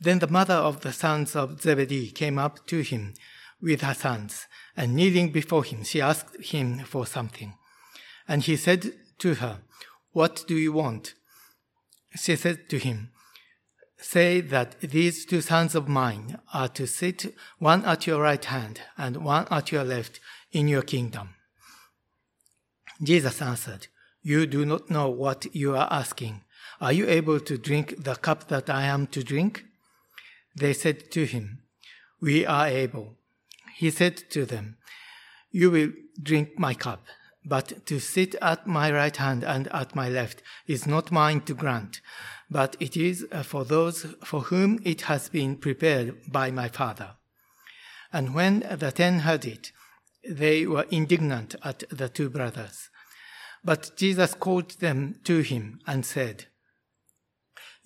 Then the mother of the sons of Zebedee came up to him with her sons, and kneeling before him, she asked him for something. And he said to her, "What do you want?" She said to him, "Say that these two sons of mine are to sit, one at your right hand and one at your left, in your kingdom." Jesus answered, "You do not know what you are asking. Are you able to drink the cup that I am to drink?" They said to him, "We are able." He said to them, "You will drink my cup, but to sit at my right hand and at my left is not mine to grant, but it is for those for whom it has been prepared by my Father." And when the 10 heard it, they were indignant at the two brothers. But Jesus called them to him and said,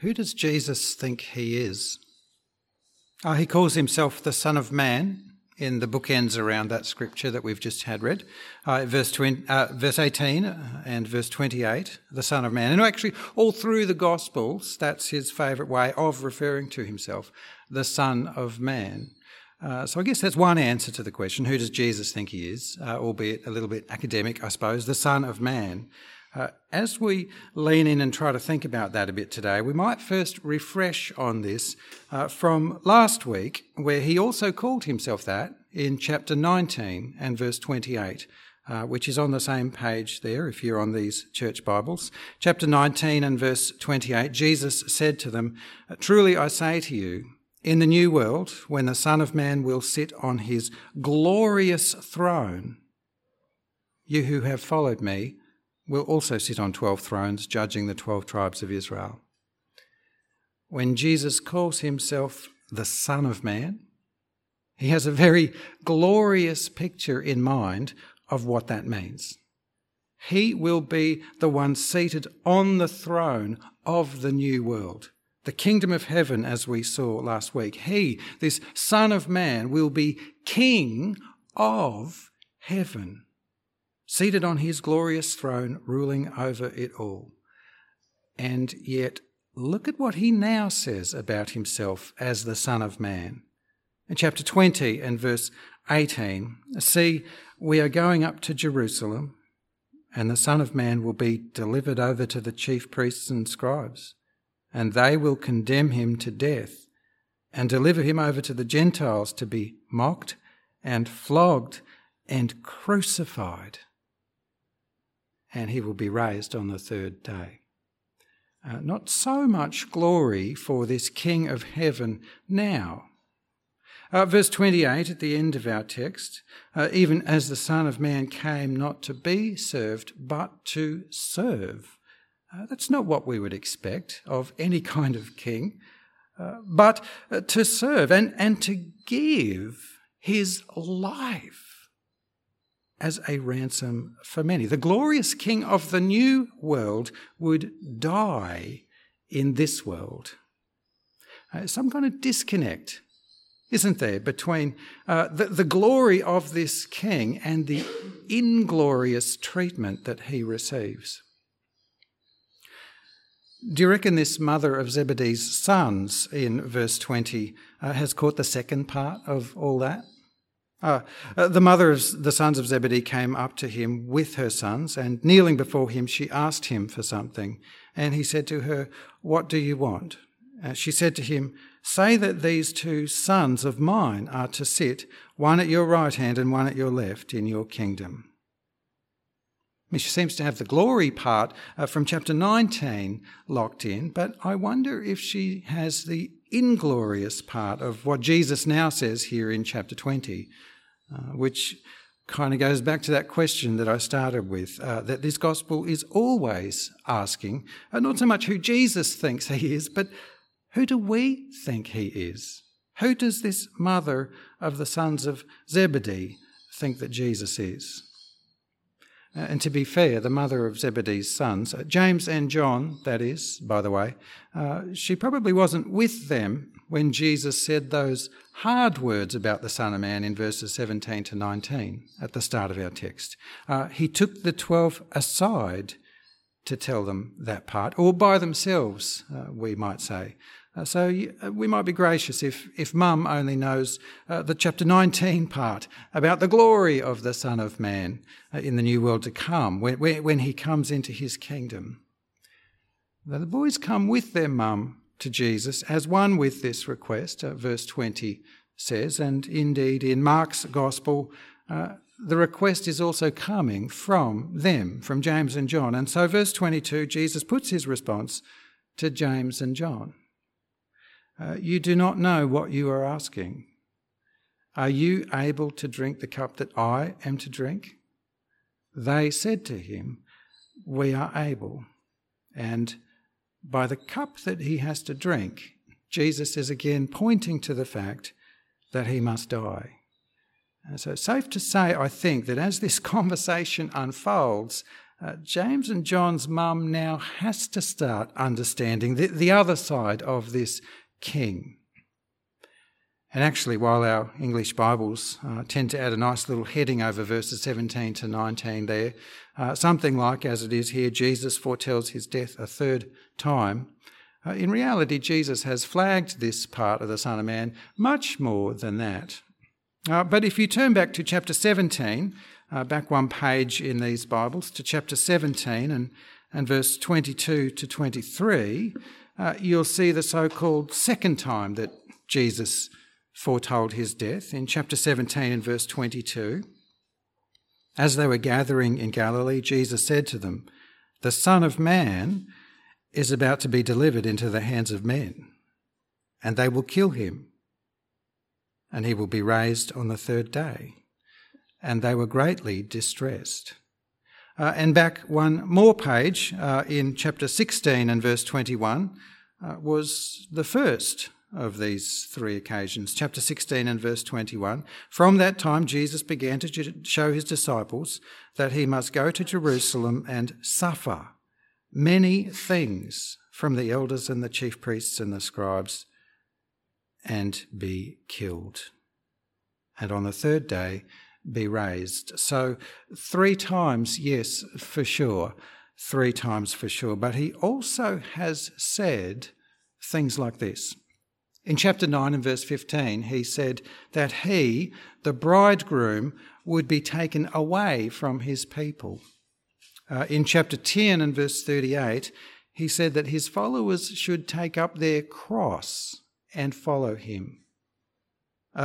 Who does Jesus think he is? He calls himself the Son of Man in the bookends around that scripture that we've just had read, verse 18 and verse 28, the Son of Man. And actually, all through the Gospels, that's his favourite way of referring to himself, the Son of Man. So I guess that's one answer to the question, who does Jesus think he is, albeit a little bit academic, I suppose, the Son of Man. As we lean in and try to think about that a bit today, we might first refresh on this from last week, where he also called himself that in chapter 19 and verse 28, which is on the same page there if you're on these church Bibles. Chapter 19 and verse 28, Jesus said to them, "Truly I say to you, in the new world, when the Son of Man will sit on his glorious throne, you who have followed me will also sit on 12 thrones, judging the 12 tribes of Israel." When Jesus calls himself the Son of Man, he has a very glorious picture in mind of what that means. He will be the one seated on the throne of the new world, the kingdom of heaven, as we saw last week. He, this Son of Man, will be King of heaven, seated on his glorious throne, ruling over it all. And yet, look at what he now says about himself as the Son of Man. In chapter 20 and verse 18, "See, we are going up to Jerusalem, and the Son of Man will be delivered over to the chief priests and scribes, and they will condemn him to death, and deliver him over to the Gentiles to be mocked and flogged and crucified, and he will be raised on the third day." Not so much glory for this King of heaven now. Verse 28 at the end of our text, "Even as the Son of Man came not to be served, but to serve." That's not what we would expect of any kind of king, but to serve and to give his life as a ransom for many. The glorious King of the new world would die in this world. Some kind of disconnect, isn't there, between the glory of this King and the inglorious treatment that he receives. Do you reckon this mother of Zebedee's sons in verse 20 has caught the second part of all that? The mother of the sons of Zebedee came up to him with her sons, and kneeling before him, she asked him for something. And he said to her, "What do you want?" She said to him, "Say that these two sons of mine are to sit, one at your right hand and one at your left, in your kingdom." She seems to have the glory part from chapter 19 locked in, but I wonder if she has the inglorious part of what Jesus now says here in chapter 20, which kind of goes back to that question that I started with, that this gospel is always asking, not so much who Jesus thinks he is, but who do we think he is? Who does this mother of the sons of Zebedee think that Jesus is? And to be fair, the mother of Zebedee's sons, James and John, that is, by the way, she probably wasn't with them when Jesus said those hard words about the Son of Man in verses 17 to 19 at the start of our text. He took the 12 aside to tell them that part, or by themselves, we might say. So we might be gracious if Mum only knows the chapter 19 part about the glory of the Son of Man in the new world to come, when he comes into his kingdom. Now, the boys come with their Mum to Jesus as one with this request, verse 20 says, and indeed in Mark's Gospel, the request is also coming from them, from James and John. And so verse 22, Jesus puts his response to James and John. You do not know what you are asking. Are you able to drink the cup that I am to drink? They said to him, "We are able." And by the cup that he has to drink, Jesus is again pointing to the fact that he must die. And so it's safe to say, I think, that as this conversation unfolds, James and John's mum now has to start understanding the other side of this king. And actually, while our English Bibles tend to add a nice little heading over verses 17 to 19 there, something like, as it is here, Jesus foretells his death a third time. In reality, Jesus has flagged this part of the Son of Man much more than that. But if you turn back to chapter 17, back one page in these Bibles, to chapter 17 and verse 22 to 23, you'll see the so-called second time that Jesus foretold his death in chapter 17 and verse 22. As they were gathering in Galilee, Jesus said to them, "The Son of Man is about to be delivered into the hands of men, and they will kill him, and he will be raised on the third day." And they were greatly distressed. And back one more page in chapter 16 and verse 21 was the first of these three occasions, chapter 16 and verse 21. From that time Jesus began to show his disciples that he must go to Jerusalem and suffer many things from the elders and the chief priests and the scribes and be killed, and on the third day be raised. So three times, yes, for sure. Three times for sure. But he also has said things like this. In chapter 9 and verse 15, he said that he, the bridegroom, would be taken away from his people. In chapter 10 and verse 38, he said that his followers should take up their cross and follow him.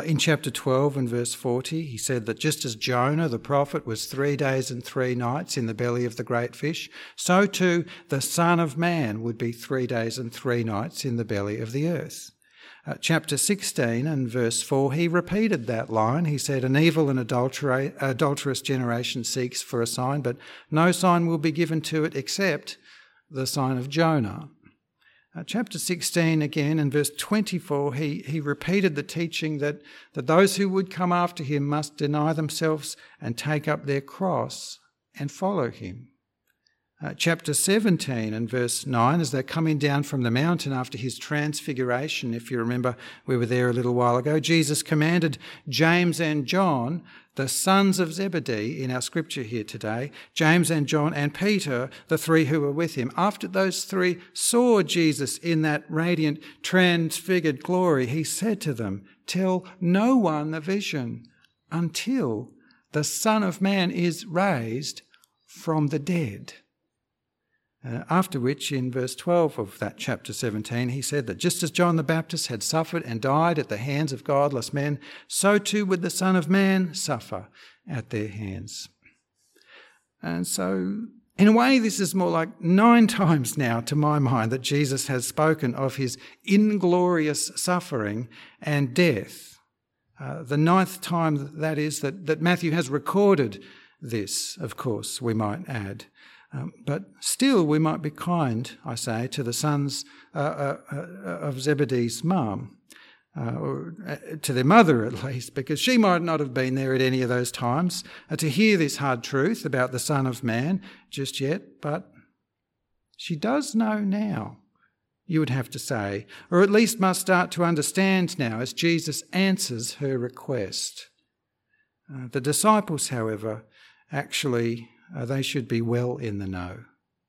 In chapter 12 and verse 40, he said that just as Jonah the prophet was 3 days and 3 nights in the belly of the great fish, so too the Son of Man would be 3 days and 3 nights in the belly of the earth. Chapter 16 and verse 4, he repeated that line. He said, "An evil and adulterous generation seeks for a sign, but no sign will be given to it except the sign of Jonah." Chapter 16 again and verse 24, he repeated the teaching that those who would come after him must deny themselves and take up their cross and follow him. Chapter 17 and verse 9, as they're coming down from the mountain after his transfiguration, if you remember, we were there a little while ago, Jesus commanded James and John, the sons of Zebedee, in our scripture here today, James and John and Peter, the three who were with him. After those three saw Jesus in that radiant, transfigured glory, he said to them, "Tell no one the vision until the Son of Man is raised from the dead. After which, in verse 12 of that chapter 17, he said that just as John the Baptist had suffered and died at the hands of godless men, so too would the Son of Man suffer at their hands. And so, in a way, this is more like 9 times now, to my mind, that Jesus has spoken of his inglorious suffering and death. The 9th time, that is, that Matthew has recorded this, of course, we might add. But still, we might be kind, I say, to the sons of Zebedee's mum, or to their mother at least, because she might not have been there at any of those times to hear this hard truth about the Son of Man just yet, but she does know now, you would have to say, or at least must start to understand now as Jesus answers her request. The disciples, however, actually... they should be well in the know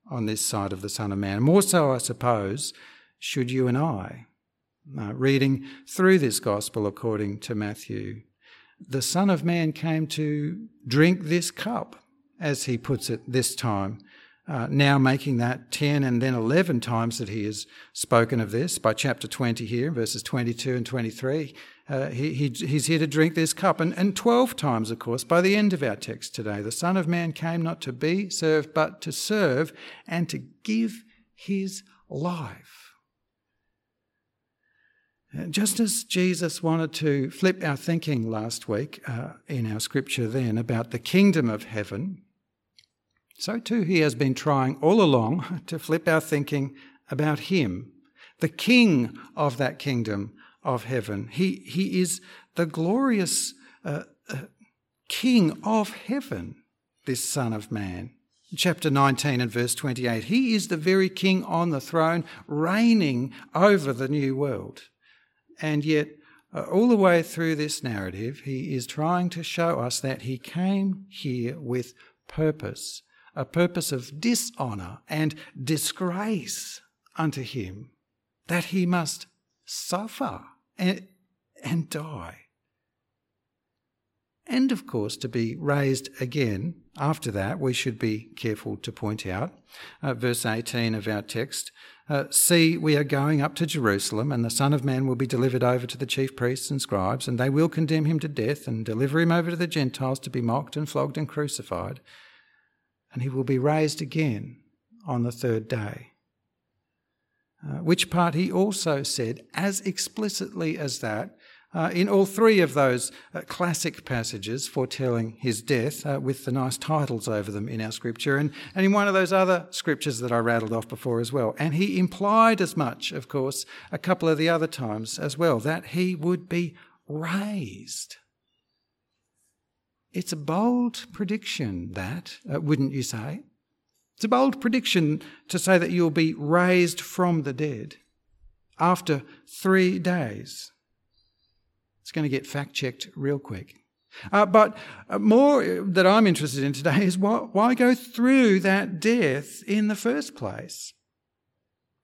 on this side of the Son of Man. More so, I suppose, should you and I. Reading through this Gospel according to Matthew, the Son of Man came to drink this cup, as he puts it this time, now making that 10 and then 11 times that he has spoken of this. By chapter 20 here, verses 22 and 23, he's here to drink this cup. And 12 times, of course, by the end of our text today, the Son of Man came not to be served, but to serve and to give his life. Just as Jesus wanted to flip our thinking last week in our scripture then about the kingdom of heaven, so too he has been trying all along to flip our thinking about him, the king of that kingdom of heaven. He is the glorious king of heaven, this Son of Man. Chapter 19 and verse 28, he is the very king on the throne, reigning over the new world. And yet, all the way through this narrative, he is trying to show us that he came here with purpose, a purpose of dishonour and disgrace unto him, that he must suffer and die. And, of course, to be raised again after that, we should be careful to point out, verse 18 of our text, see, we are going up to Jerusalem, and the Son of Man will be delivered over to the chief priests and scribes, and they will condemn him to death and deliver him over to the Gentiles to be mocked and flogged and crucified. And he will be raised again on the 3rd day. Which part he also said, as explicitly as that, in all 3 of those classic passages foretelling his death, with the nice titles over them in our scripture, and in one of those other scriptures that I rattled off before as well. And he implied as much, of course, a couple of the other times as well, that he would be raised. It's a bold prediction that, wouldn't you say? It's a bold prediction to say that you'll be raised from the dead after 3 days. It's going to get fact-checked real quick. But more that I'm interested in today is why go through that death in the first place?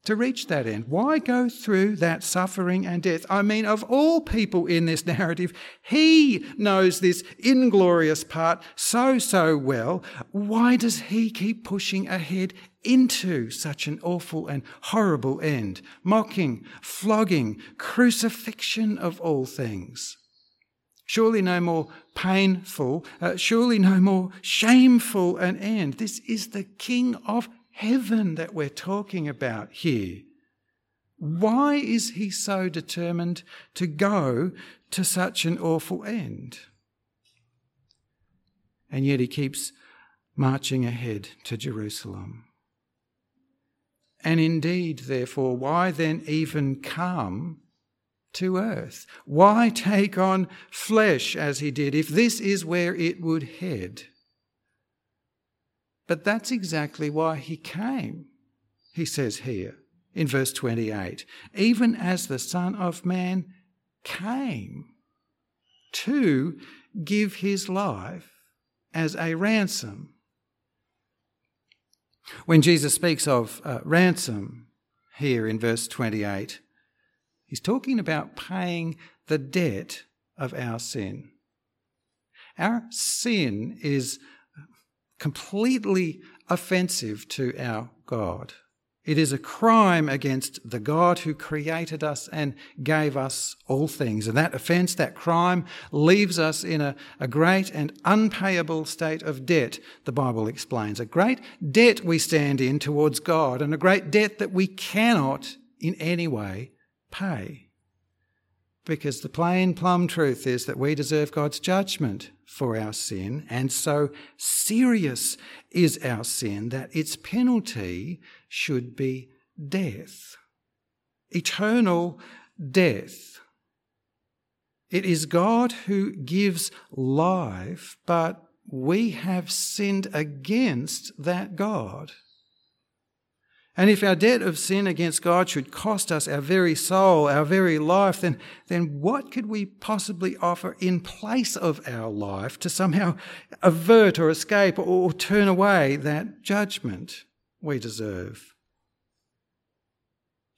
To reach that end, why go through that suffering and death? I mean, of all people in this narrative, he knows this inglorious part so well. Why does he keep pushing ahead into such an awful and horrible end? Mocking, flogging, crucifixion of all things. Surely no more painful, surely no more shameful an end. This is the King of Heaven that we're talking about here. Why is he so determined to go to such an awful end? And yet he keeps marching ahead to Jerusalem. And indeed, therefore, why then even come to earth? Why take on flesh as he did, if this is where it would head? But that's exactly why he came, he says here in verse 28. Even as the Son of Man came to give his life as a ransom. When Jesus speaks of ransom here in verse 28, he's talking about paying the debt of our sin. Our sin is completely offensive to our God. It is a crime against the God who created us and gave us all things. And that offence, that crime, leaves us in a great and unpayable state of debt, the Bible explains. A great debt we stand in towards God, and a great debt that we cannot in any way pay. Because the plain plumb truth is that we deserve God's judgment for our sin, and so serious is our sin that its penalty should be death, eternal death. It is God who gives life, but we have sinned against that God. And if our debt of sin against God should cost us our very soul, our very life, then what could we possibly offer in place of our life to somehow avert or escape or turn away that judgment we deserve?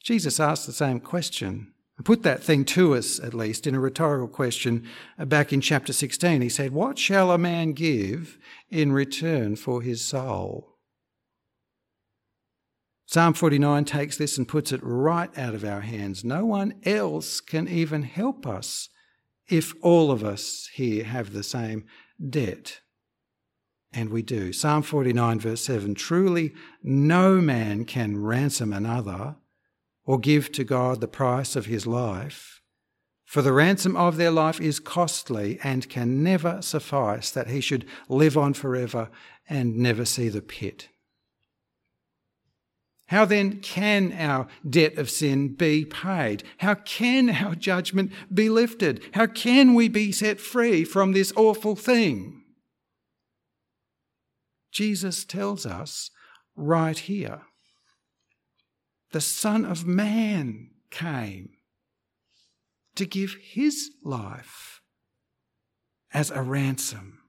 Jesus asked the same question, and put that thing to us, at least, in a rhetorical question back in chapter 16. He said, "What shall a man give in return for his soul?" Psalm 49 takes this and puts it right out of our hands. No one else can even help us if all of us here have the same debt. And we do. Psalm 49 verse 7, "Truly no man can ransom another or give to God the price of his life, for the ransom of their life is costly and can never suffice, that he should live on forever and never see the pit." How then can our debt of sin be paid? How can our judgment be lifted? How can we be set free from this awful thing? Jesus tells us right here, the Son of Man came to give his life as a ransom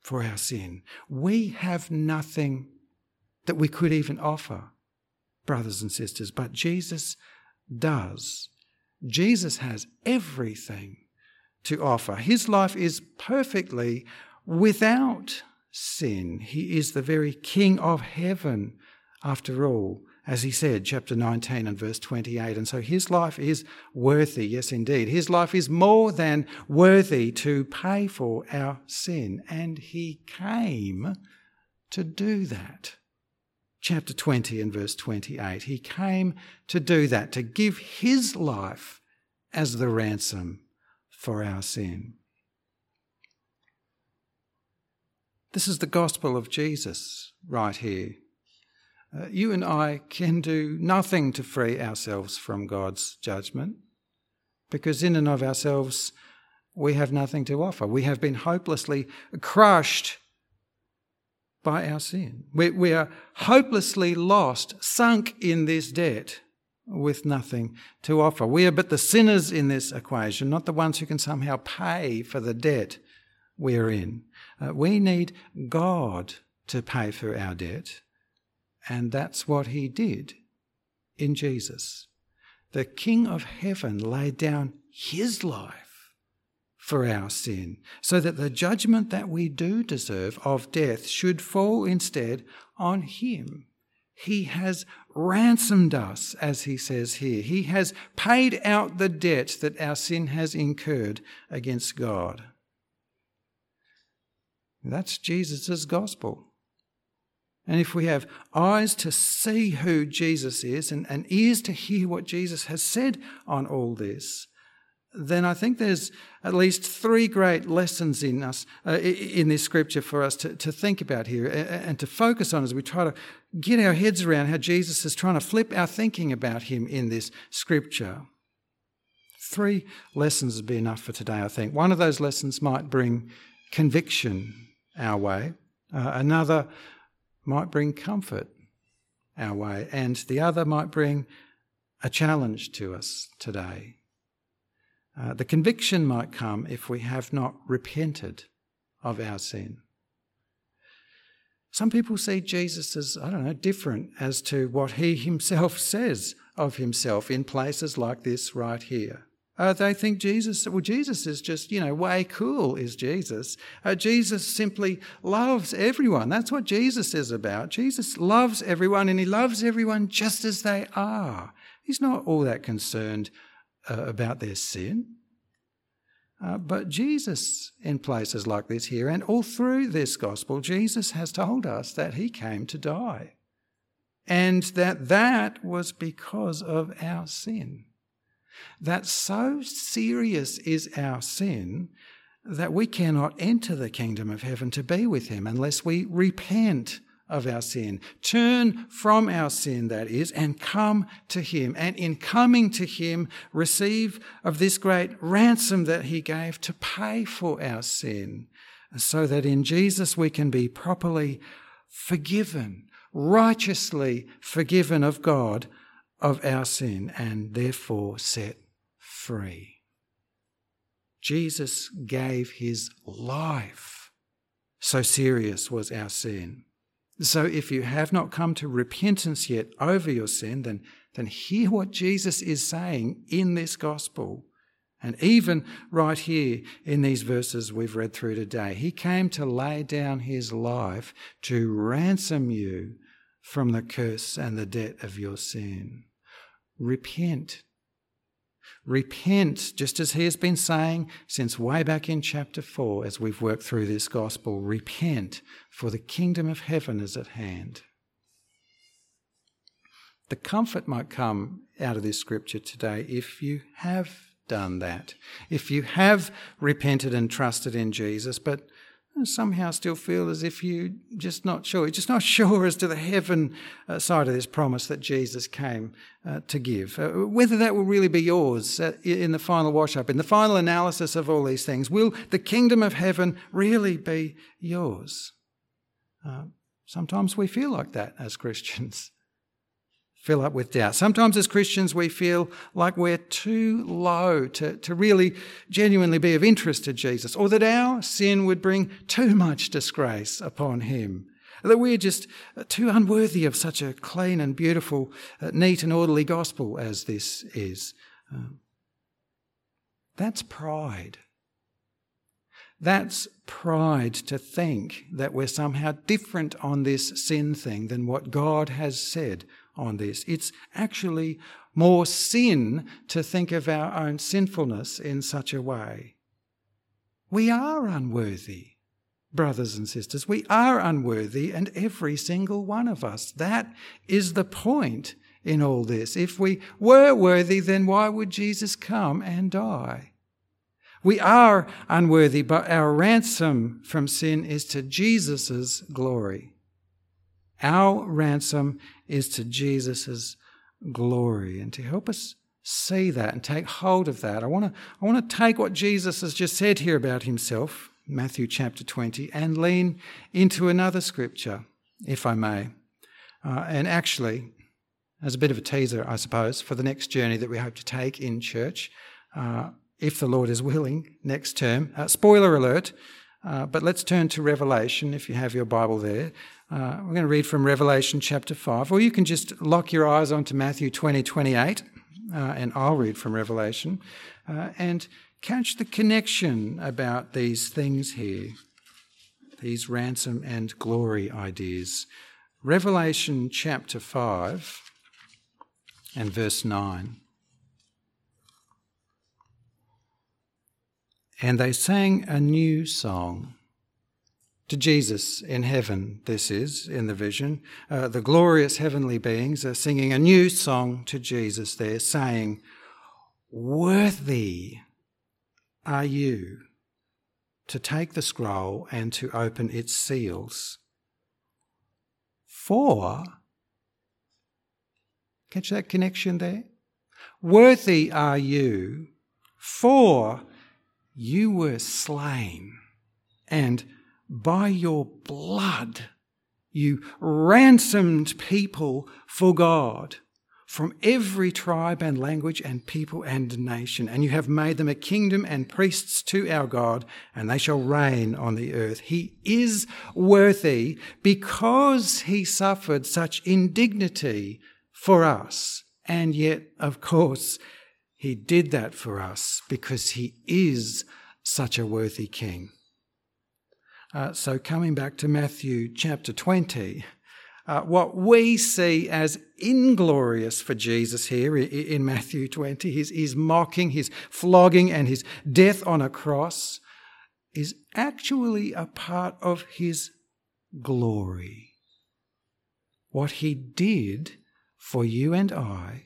for our sin. We have nothing that we could even offer, brothers and sisters, but Jesus does. Jesus has everything to offer. His life is perfectly without sin. He is the very King of heaven, after all, as he said, chapter 19 and verse 28. And so his life is worthy, yes indeed. His life is more than worthy to pay for our sin, and he came to do that. Chapter 20 and verse 28, he came to do that, to give his life as the ransom for our sin. This is the gospel of Jesus right here. You and I can do nothing to free ourselves from God's judgment, because in and of ourselves we have nothing to offer. We have been hopelessly crushed by our sin. We are hopelessly lost, sunk in this debt with nothing to offer. We are but the sinners in this equation, not the ones who can somehow pay for the debt we're in. We need God to pay for our debt, and that's what he did in Jesus. The King of heaven laid down his life for our sin, so that the judgment that we do deserve of death should fall instead on him. He has ransomed us, as he says here. He has paid out the debt that our sin has incurred against God. That's Jesus' gospel. And if we have eyes to see who Jesus is and ears to hear what Jesus has said on all this, then I think there's at least three great lessons in us, in this scripture for us to think about here and to focus on as we try to get our heads around how Jesus is trying to flip our thinking about him in this scripture. Three lessons would be enough for today, I think. One of those lessons might bring conviction our way. Another might bring comfort our way. And the other might bring a challenge to us today. The conviction might come if we have not repented of our sin. Some people see Jesus as, different as to what he himself says of himself in places like this right here. They think Jesus is just, way cool is Jesus. Jesus simply loves everyone. That's what Jesus is about. Jesus loves everyone, and he loves everyone just as they are. He's not all that concerned about their sin. But Jesus, in places like this here and all through this gospel, Jesus has told us that he came to die, and that was because of our sin. That so serious is our sin that we cannot enter the kingdom of heaven to be with him unless we repent of our sin, turn from our sin, that is, and come to him, and in coming to him receive of this great ransom that he gave to pay for our sin, so that in Jesus we can be properly forgiven, righteously forgiven of God of our sin, and therefore set free. Jesus gave his life. So serious was our sin. So if you have not come to repentance yet over your sin, then hear what Jesus is saying in this gospel. And even right here in these verses we've read through today, he came to lay down his life to ransom you from the curse and the debt of your sin. Repent. Repent, just as he has been saying since way back in chapter 4 as we've worked through this gospel. Repent, for the kingdom of heaven is at hand. The comfort might come out of this scripture today if you have done that, if you have repented and trusted in Jesus, but somehow still feel as if you're just not sure. You're just not sure as to the heaven side of this promise that Jesus came to give. Whether that will really be yours in the final wash-up, in the final analysis of all these things. Will the kingdom of heaven really be yours? Sometimes we feel like that as Christians. Fill up with doubt. Sometimes as Christians we feel like we're too low to really genuinely be of interest to Jesus, or that our sin would bring too much disgrace upon him, that we're just too unworthy of such a clean and beautiful, neat and orderly gospel as this is. That's pride. That's pride, to think that we're somehow different on this sin thing than what God has said on this. It's actually more sin to think of our own sinfulness in such a way. We are unworthy, brothers and sisters. We are unworthy, and every single one of us. That is the point in all this. If we were worthy, then why would Jesus come and die? We are unworthy, but our ransom from sin is to Jesus' glory. Our ransom is to Jesus' glory. And to help us see that and take hold of that, I want to take what Jesus has just said here about himself, Matthew chapter 20, and lean into another scripture, if I may. And actually, as a bit of a teaser, I suppose, for the next journey that we hope to take in church, if the Lord is willing, next term. Spoiler alert, but let's turn to Revelation, if you have your Bible there. We're going to read from Revelation chapter 5, or you can just lock your eyes onto Matthew 20:28, and I'll read from Revelation, and catch the connection about these things here, these ransom and glory ideas. Revelation chapter 5 and verse 9. And they sang a new song. To Jesus in heaven, this is, in the vision. The glorious heavenly beings are singing a new song to Jesus there, saying, "Worthy are you to take the scroll and to open its seals. For," catch that connection there? "Worthy are you, for you were slain, and by your blood you ransomed people for God from every tribe and language and people and nation. And you have made them a kingdom and priests to our God, and they shall reign on the earth. He is worthy because he suffered such indignity for us. And yet, of course, He did that for us because he is such a worthy king. So coming back to Matthew chapter 20, what we see as inglorious for Jesus here in Matthew 20, his mocking, his flogging and his death on a cross, is actually a part of his glory. What he did for you and I,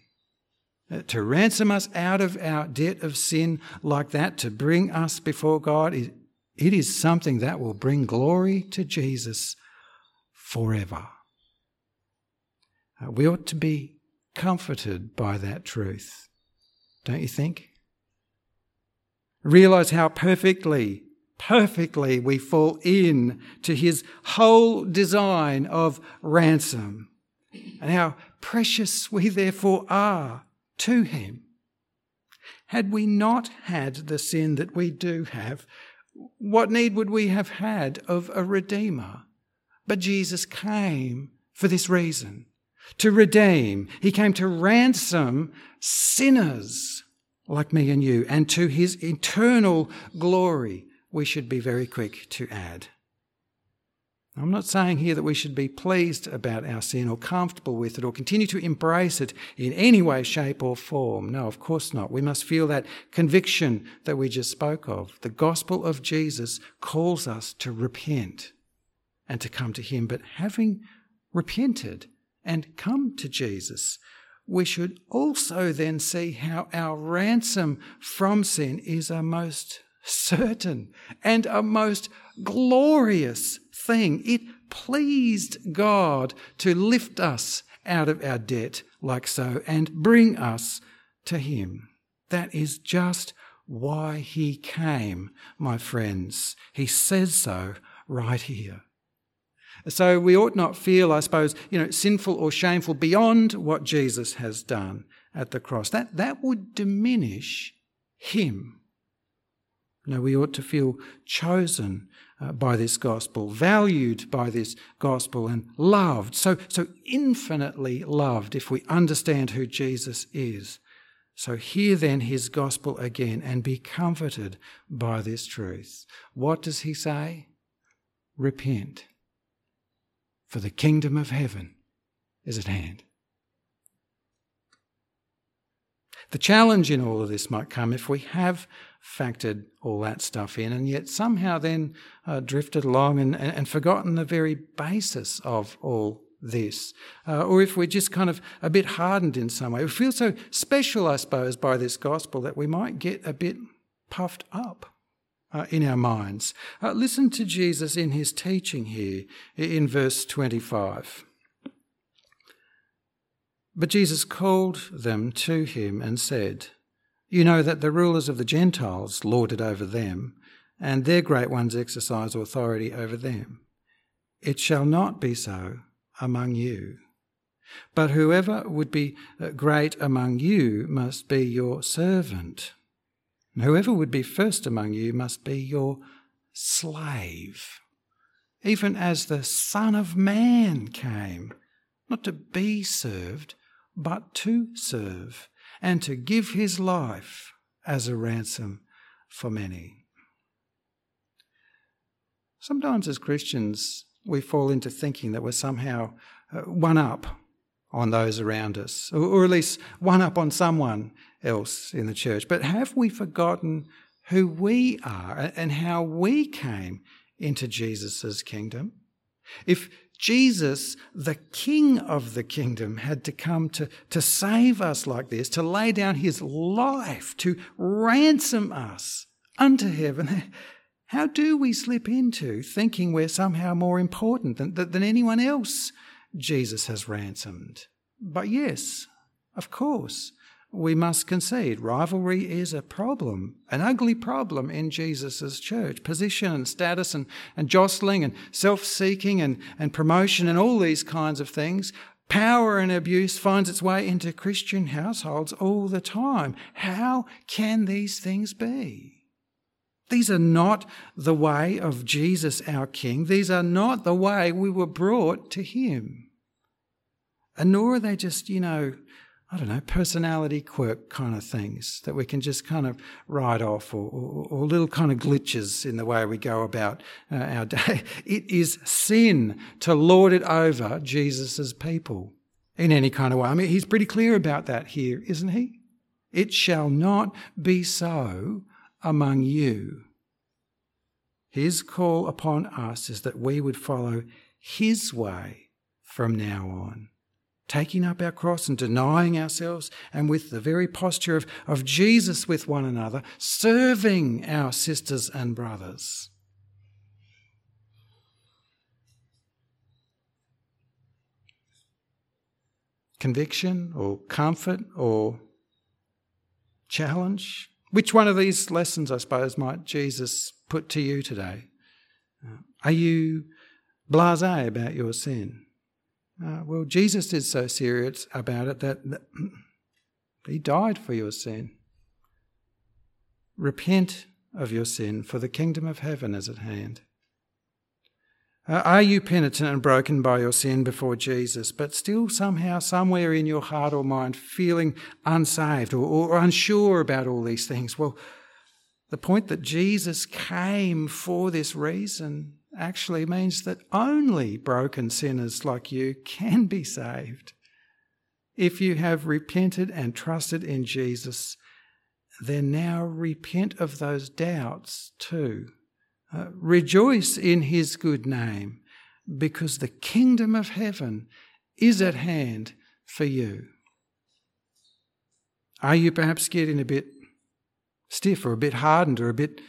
to ransom us out of our debt of sin like that, to bring us before God, it is something that will bring glory to Jesus forever. We ought to be comforted by that truth, don't you think? Realize how perfectly we fall in to his whole design of ransom, and how precious we therefore are to him. Had we not had the sin that we do have, what need would we have had of a Redeemer? But Jesus came for this reason, to redeem. He came to ransom sinners like me and you, and to his eternal glory, we should be very quick to add. I'm not saying here that we should be pleased about our sin or comfortable with it or continue to embrace it in any way, shape or form. No, of course not. We must feel that conviction that we just spoke of. The gospel of Jesus calls us to repent and to come to him. But having repented and come to Jesus, we should also then see how our ransom from sin is a most certain and a most glorious thing. It pleased God to lift us out of our debt like so and bring us to him. That is just why he came, my friends. He says so right here. So we ought not feel, I suppose, sinful or shameful beyond what Jesus has done at the cross. That would diminish him. No, we ought to feel chosen by this gospel, valued by this gospel and loved, so infinitely loved if we understand who Jesus is. So hear then his gospel again and be comforted by this truth. What does he say? Repent, for the kingdom of heaven is at hand. The challenge in all of this might come if we have factored all that stuff in and yet somehow then drifted along and forgotten the very basis of all this. Or if we're just kind of a bit hardened in some way. We feel so special, I suppose, by this gospel that we might get a bit puffed up in our minds. Listen to Jesus in his teaching here in verse 25. But Jesus called them to him and said, "You know that the rulers of the Gentiles lord it over them, and their great ones exercise authority over them. It shall not be so among you. But whoever would be great among you must be your servant. And whoever would be first among you must be your slave, even as the Son of Man came, not to be served, but to serve, and to give his life as a ransom for many." Sometimes as Christians, we fall into thinking that we're somehow one up on those around us, or at least one up on someone else in the church. But have we forgotten who we are and how we came into Jesus' kingdom? If Jesus, the King of the kingdom, had to come to save us like this, to lay down his life, to ransom us unto heaven, how do we slip into thinking we're somehow more important than anyone else Jesus has ransomed? But yes, of course, we must concede rivalry is a problem, an ugly problem in Jesus' church. Position and status and jostling and self-seeking and promotion and all these kinds of things. Power and abuse finds its way into Christian households all the time. How can these things be? These are not the way of Jesus our King. These are not the way we were brought to him. And nor are they just, I don't know, personality quirk kind of things that we can just kind of write off, or little kind of glitches in the way we go about our day. It is sin to lord it over Jesus's people in any kind of way. I mean, he's pretty clear about that here, isn't he? It shall not be so among you. His call upon us is that we would follow his way from now on, taking up our cross and denying ourselves, and with the very posture of Jesus with one another, serving our sisters and brothers. Conviction or comfort or challenge? Which one of these lessons, I suppose, might Jesus put to you today? Are you blasé about your sin? Well, Jesus is so serious about it that he died for your sin. Repent of your sin, for the kingdom of heaven is at hand. Are you penitent and broken by your sin before Jesus, but still somehow, somewhere in your heart or mind feeling unsaved or unsure about all these things? Well, the point that Jesus came for this reason actually means that only broken sinners like you can be saved. If you have repented and trusted in Jesus, then now repent of those doubts too. Rejoice in his good name, because the kingdom of heaven is at hand for you. Are you perhaps getting a bit stiff or a bit hardened or a bit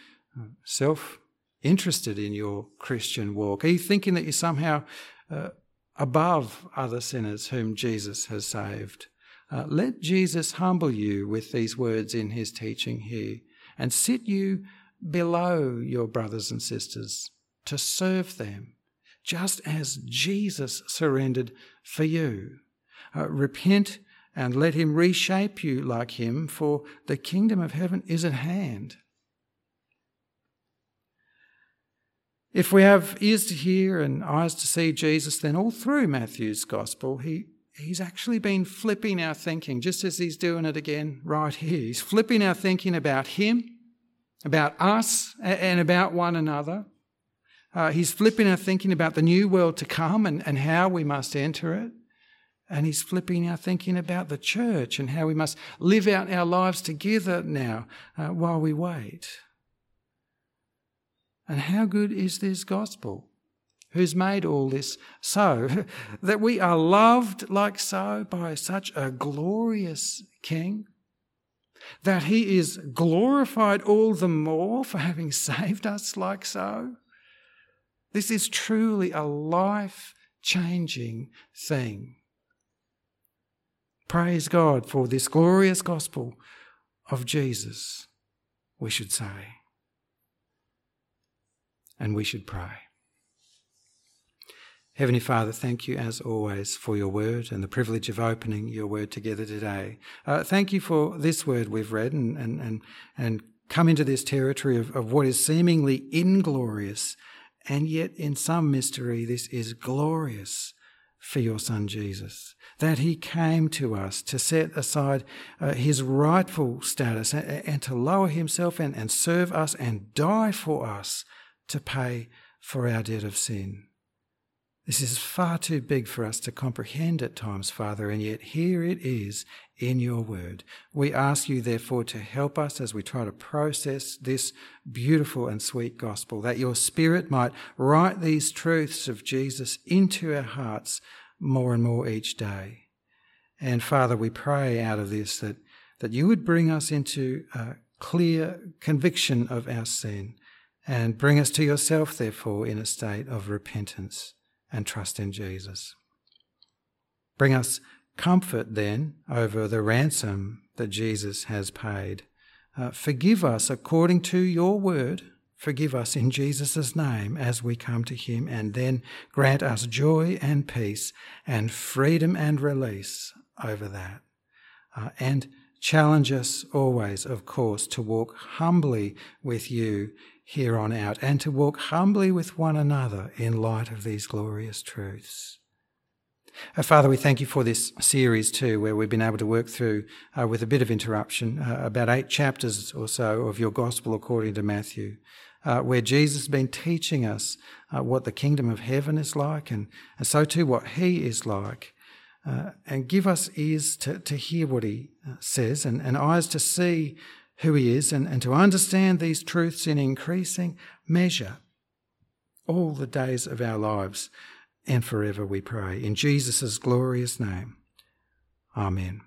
self-interested in your Christian walk? Are you thinking that you're somehow above other sinners whom Jesus has saved? Let Jesus humble you with these words in his teaching here, and sit you below your brothers and sisters to serve them, just as Jesus surrendered for you. Repent and let him reshape you like him, for the kingdom of heaven is at hand. If we have ears to hear and eyes to see Jesus, then all through Matthew's gospel, he's actually been flipping our thinking, just as he's doing it again right here. He's flipping our thinking about him, about us, and about one another. He's flipping our thinking about the new world to come and how we must enter it. And he's flipping our thinking about the church and how we must live out our lives together now while we wait. And how good is this gospel? Who's made all this so that we are loved like so by such a glorious King, that he is glorified all the more for having saved us like so? This is truly a life-changing thing. Praise God for this glorious gospel of Jesus, we should say. And we should pray. Heavenly Father, thank you as always for your word and the privilege of opening your word together today. Thank you for this word we've read and come into this territory of what is seemingly inglorious, and yet in some mystery this is glorious for your Son Jesus, that he came to us to set aside his rightful status and to lower himself and serve us and die for us, to pay for our debt of sin. This is far too big for us to comprehend at times, Father, and yet here it is in your word. We ask you, therefore, to help us as we try to process this beautiful and sweet gospel, that your Spirit might write these truths of Jesus into our hearts more and more each day. And, Father, we pray out of this that you would bring us into a clear conviction of our sin, and bring us to yourself, therefore, in a state of repentance and trust in Jesus. Bring us comfort, then, over the ransom that Jesus has paid. Forgive us according to your word. Forgive us in Jesus' name as we come to him, and then grant us joy and peace and freedom and release over that. And challenge us always, of course, to walk humbly with you here on out, and to walk humbly with one another in light of these glorious truths. Father, we thank you for this series too, where we've been able to work through, with a bit of interruption, about 8 chapters or so of your gospel according to Matthew, where Jesus has been teaching us what the kingdom of heaven is like, and so too what he is like. And give us ears to hear what he says, and eyes to see who he is, and to understand these truths in increasing measure all the days of our lives and forever, we pray. In Jesus' glorious name, amen.